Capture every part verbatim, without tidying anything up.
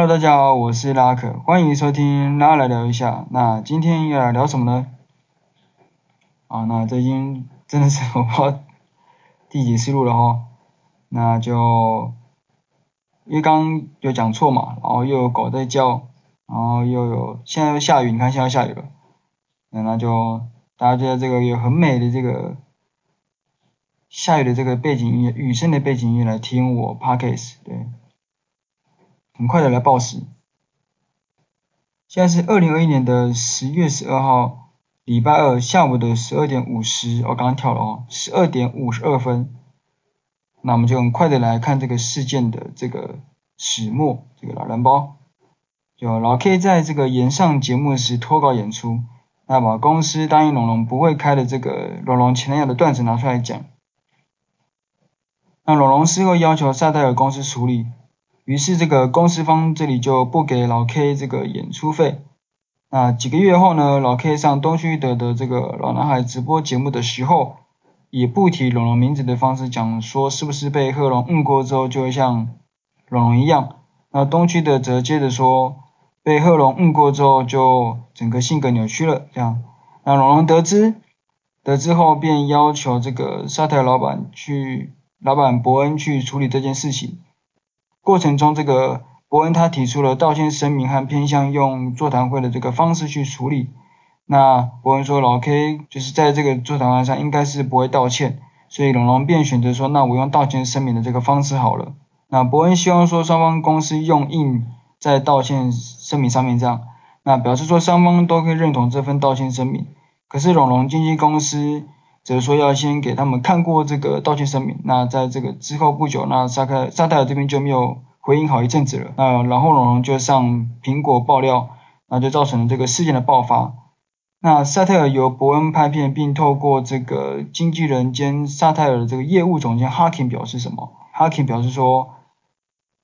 Hello， 大家好，我是拉可，欢迎收听拉来聊一下。那今天要来聊什么呢？啊，那最近真的是我不知道第几次录了哈，那就因为刚刚有讲错嘛，然后又有狗在叫，然后又有现在又下雨，你看现在下雨了，那就大家觉得这个有很美的这个下雨的这个背景音乐，雨声的背景音乐来听我 podcast， 对。很快的来报时，现在是二零二一年的十月十二号礼拜二下午的十二点五十，我、哦、刚刚跳了哦，十二点五十二分。那我们就很快的来看这个事件的这个始末，这个老人包就老 K 在这个演上节目时脱稿演出，那把公司答应龙龙不会开的这个龙龙前男友的段子拿出来讲，那龙龙事后要求萨戴尔公司处理，于是这个公司方这里就不给老 K 这个演出费。那几个月后呢，老 K 上东区德的这个老男孩直播节目的时候，以不提龙龙名字的方式讲说是不是被贺龙摁过之后就会像龙龙一样，那东区德则接着说被贺龙摁过之后就整个性格扭曲了这样。那龙龙得知得知后便要求这个沙特老板去老板伯恩去处理这件事情，过程中这个伯恩他提出了道歉声明和偏向用座谈会的这个方式去处理，那伯恩说老 K 就是在这个座谈会上应该是不会道歉，所以龙龙便选择说那我用道歉声明的这个方式好了，那伯恩希望说双方公司用印在道歉声明上面这样，那表示说双方都可以认同这份道歉声明，可是龙龙经纪公司则说要先给他们看过这个道歉声明，那在这个之后不久，那沙克沙戴尔这边就没有回应好一阵子了，那然后龙龙就上苹果爆料，那就造成了这个事件的爆发。那沙戴尔由伯恩拍片，并透过这个经纪人兼沙戴尔的这个业务总监哈金表示什么？哈金表示说，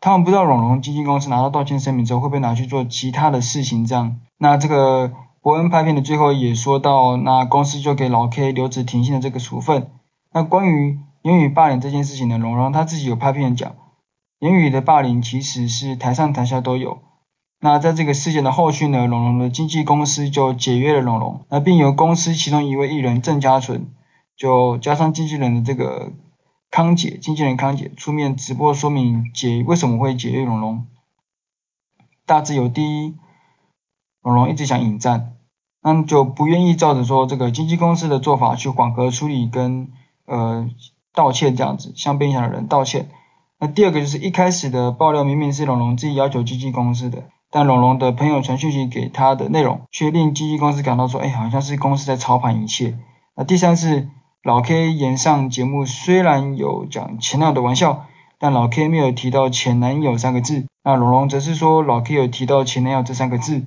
他们不知道龙龙经纪公司拿到道歉声明之后会被拿去做其他的事情这样。那这个伯恩拍片的最后也说到，那公司就给老 K 留职停薪的这个处分。那关于言语霸凌这件事情呢，龙龙他自己有拍片讲，言语的霸凌其实是台上台下都有。那在这个事件的后续呢，龙龙的经纪公司就解约了龙龙，那并由公司其中一位艺人郑家纯，就加上经纪人的这个康姐，经纪人康姐出面直播说明解为什么会解约龙龙。大致有第一，龙龙一直想引战，那就不愿意照着说这个经纪公司的做法去缓和处理跟呃道歉这样子，向被影响的人道歉。那第二个就是一开始的爆料明明是龙龙自己要求经纪公司的，但龙龙的朋友传讯息给他的内容却令经纪公司感到说，哎，好像是公司在操盘一切。那第三是老 K 演上节目虽然有讲前男友的玩笑，但老 K 没有提到前男友三个字，那龙龙则是说老 K 有提到前男友这三个字。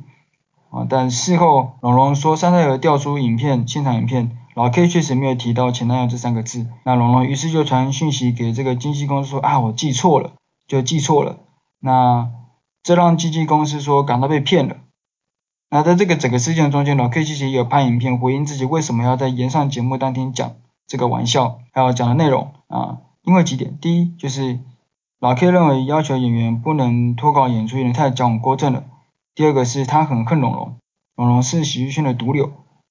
啊！但事后龙龙说沙泰尔调出影片，现场影片，老 K 确实没有提到前男友这三个字。那龙龙于是就传讯息给这个经纪公司说啊，我记错了，就记错了。那这让经纪公司说感到被骗了。那在这个整个事件中间，老 K 其实也有拍影片回应自己为什么要在演上节目当天讲这个玩笑，还有讲的内容啊。因为几点，第一就是老 K 认为要求演员不能脱稿演出有点太矫枉过正了。第二个是他很恨龙龙，龙龙是喜剧圈的毒瘤，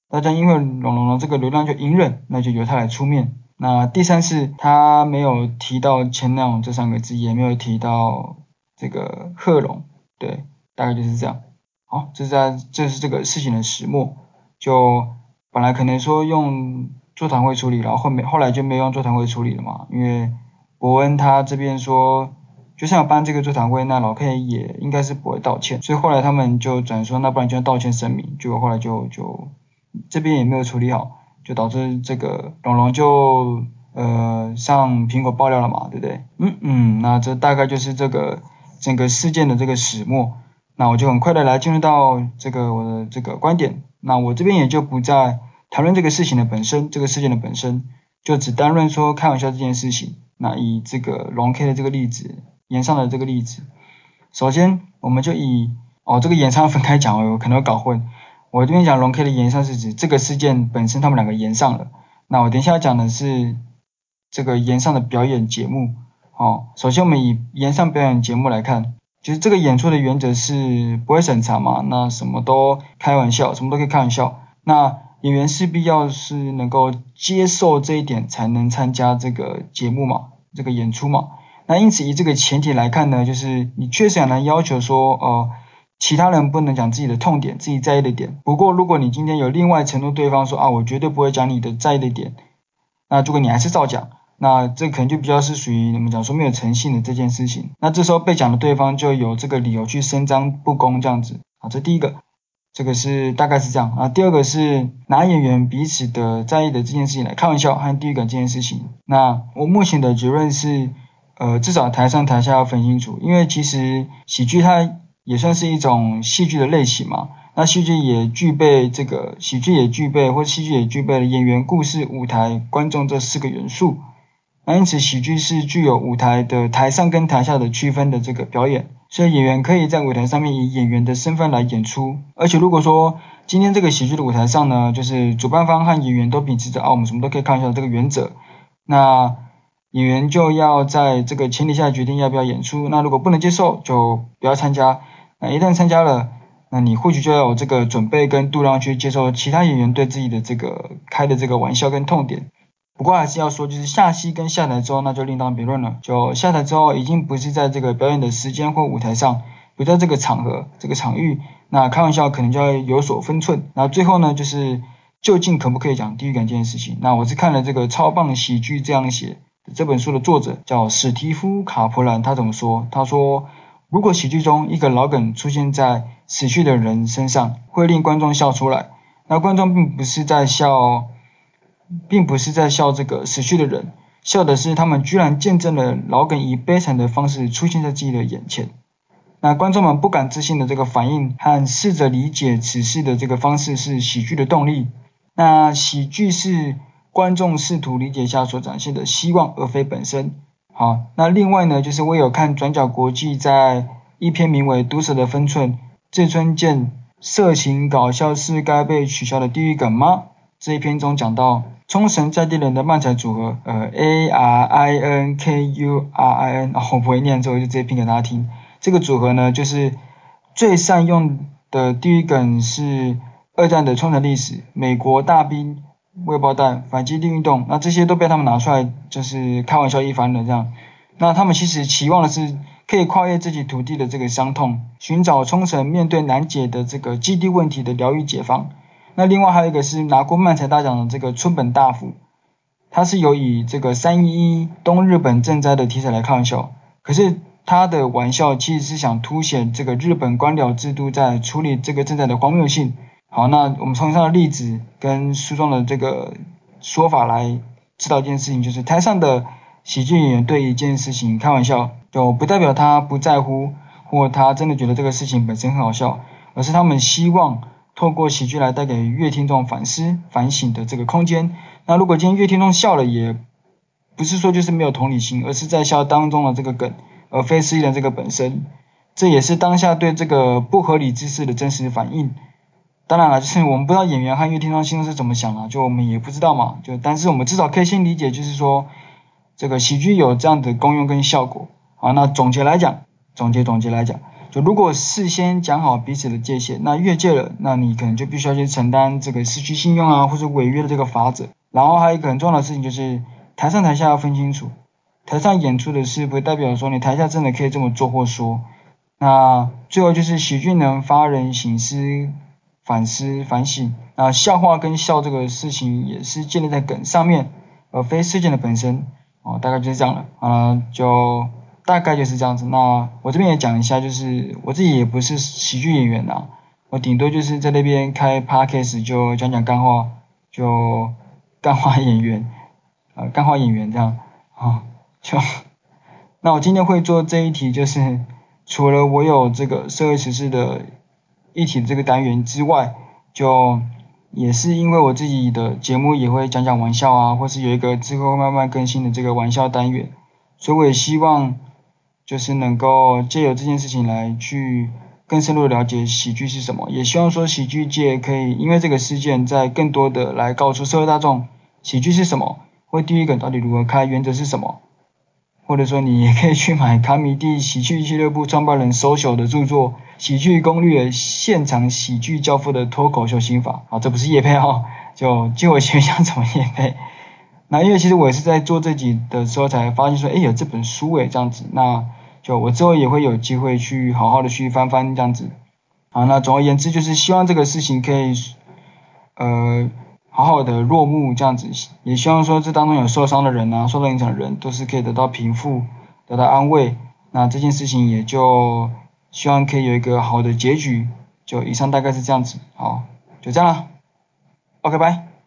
大家因为龙龙这个流量就隐忍，那就由他来出面。那第三是他没有提到前男友这三个字，也没有提到这个贺龙，对，大概就是这样。好，这是在这是这个事情的始末，就本来可能说用座谈会处理，然后后面后来就没用座谈会处理了嘛，因为伯恩他这边说。就像有办这个座谈会，那老 K 也应该是不会道歉，所以后来他们就转说那不然就要道歉声明，结果后来就就这边也没有处理好，就导致这个龙龙就呃上苹果爆料了嘛，对不对？嗯嗯，那这大概就是这个整个事件的这个始末。那我就很快的来进入到这个我的这个观点，那我这边也就不再谈论这个事情的本身，这个事件的本身就只单论说开玩笑这件事情。那以这个龙 K 的这个例子。演上的这个例子，首先我们就以哦这个演上分开讲，我可能会搞混。我这边讲龙 K 的演上是指这个事件本身，他们两个演上了。那我等一下讲的是这个演上的表演节目。哦，首先我们以演上表演节目来看，就是这个演出的原则是不会审查嘛，那什么都开玩笑，什么都可以开玩笑，那演员势必要是能够接受这一点才能参加这个节目嘛，这个演出嘛。那因此以这个前提来看呢，就是你确实很难要求说呃其他人不能讲自己的痛点，自己在意的点。不过如果你今天有另外程度对方说啊我绝对不会讲你的在意的点，那如果你还是照讲，那这可能就比较是属于怎么讲说没有诚信的这件事情，那这时候被讲的对方就有这个理由去伸张不公这样子啊，这第一个，这个是大概是这样啊。第二个是拿演员彼此的在意的这件事情来开玩笑和第一个这件事情，那我目前的结论是呃至少台上台下要分清楚，因为其实喜剧它也算是一种戏剧的类型嘛，那戏剧也具备这个喜剧也具备或戏剧也具备了演员、故事、舞台、观众这四个元素，那因此喜剧是具有舞台的台上跟台下的区分的这个表演，所以演员可以在舞台上面以演员的身份来演出，而且如果说今天这个喜剧的舞台上呢，就是主办方和演员都秉持着啊我们什么都可以开玩笑的这个原则，那演员就要在这个前提下决定要不要演出，那如果不能接受就不要参加，那一旦参加了，那你或许就要有这个准备跟度量去接受其他演员对自己的这个开的这个玩笑跟痛点。不过还是要说，就是下戏跟下台之后那就另当别论了，就下台之后已经不是在这个表演的时间或舞台上，不在这个场合这个场域，那开玩笑可能就要有所分寸。然后最后呢，就是究竟可不可以讲地狱感这件事情，那我是看了这个超棒喜剧这样写这本书的作者叫史蒂夫·卡普兰，他怎么说，他说如果喜剧中一个老梗出现在死去的人身上，会令观众笑出来，那观众并不是在笑并不是在笑这个死去的人，笑的是他们居然见证了老梗以悲惨的方式出现在自己的眼前，那观众们不敢置信的这个反应和试着理解此事的这个方式是喜剧的动力，那喜剧是观众试图理解下所展现的希望而非本身。好，那另外呢，就是我有看转角国际在一篇名为《毒蛇的分寸》志村健色情搞笑是该被取消的地狱梗吗这一篇中讲到冲绳在地人的漫才组合呃 A R I N K U R I N、哦、我不会念，所以我就直接拼给大家听。这个组合呢，就是最善用的地狱梗是二战的冲绳历史、美国大兵未爆弹、反基地运动，那这些都被他们拿出来就是开玩笑一番的这样。那他们其实期望的是可以跨越自己土地的这个伤痛，寻找冲绳面对难解的这个基地问题的疗愈解放。那另外还有一个是拿过漫才大奖的这个村本大辅，他是有以这个三一一东日本赈灾的题材来开玩笑，可是他的玩笑其实是想凸显这个日本官僚制度在处理这个赈灾的荒谬性。好，那我们从上的例子跟书中的这个说法来知道一件事情，就是台上的喜剧演员对一件事情开玩笑，就不代表他不在乎或他真的觉得这个事情本身很好笑，而是他们希望透过喜剧来带给乐听众反思反省的这个空间。那如果今天乐听众笑了，也不是说就是没有同理心，而是在笑当中的这个梗，而非失意的这个本身，这也是当下对这个不合理之事的真实反应。当然了，就是我们不知道演员和乐听众心中是怎么想的，就我们也不知道嘛，就但是我们至少可以先理解，就是说这个喜剧有这样的功用跟效果。好，那总结来讲总结总结来讲就如果事先讲好彼此的界限，那越界了，那你可能就必须要去承担这个失去信用啊，或者违约的这个法则。然后还有一个很重要的事情，就是台上台下要分清楚，台上演出的事不代表说你台下真的可以这么做或说。那最后就是喜剧能发人省思、反思、反省。那笑话跟笑这个事情也是建立在梗上面，而非事件的本身。哦，大概就是这样了。啊，就。大概就是这样子。那我这边也讲一下，就是我自己也不是喜剧演员啊，我顶多就是在那边开 podcast 就讲讲干话，就干话演员，呃，干话演员这样啊、哦。就那我今天会做这一题，就是除了我有这个社会时事的议题这个单元之外，就也是因为我自己的节目也会讲讲玩笑啊，或是有一个之后慢慢更新的这个玩笑单元，所以我也希望。就是能够借由这件事情来去更深入了解喜剧是什么，也希望说喜剧界可以因为这个事件在更多的来告诉社会大众喜剧是什么，或地狱梗到底如何开，原则是什么，或者说你也可以去买卡米蒂喜剧俱乐部创办人手冀的著作《喜剧攻略：现场喜剧教父的脱口秀心法》啊，这不是业配哦，就就我学想怎么业配。那因为其实我也是在做这集的时候才发现说，哎，有这本书诶这样子，那就我之后也会有机会去好好的去翻翻这样子。好，那总而言之就是希望这个事情可以呃好好的落幕这样子，也希望说这当中有受伤的人啊，受到影响的人都是可以得到平复，得到安慰，那这件事情也就希望可以有一个好的结局，就以上大概是这样子，好，就这样了，OK，拜。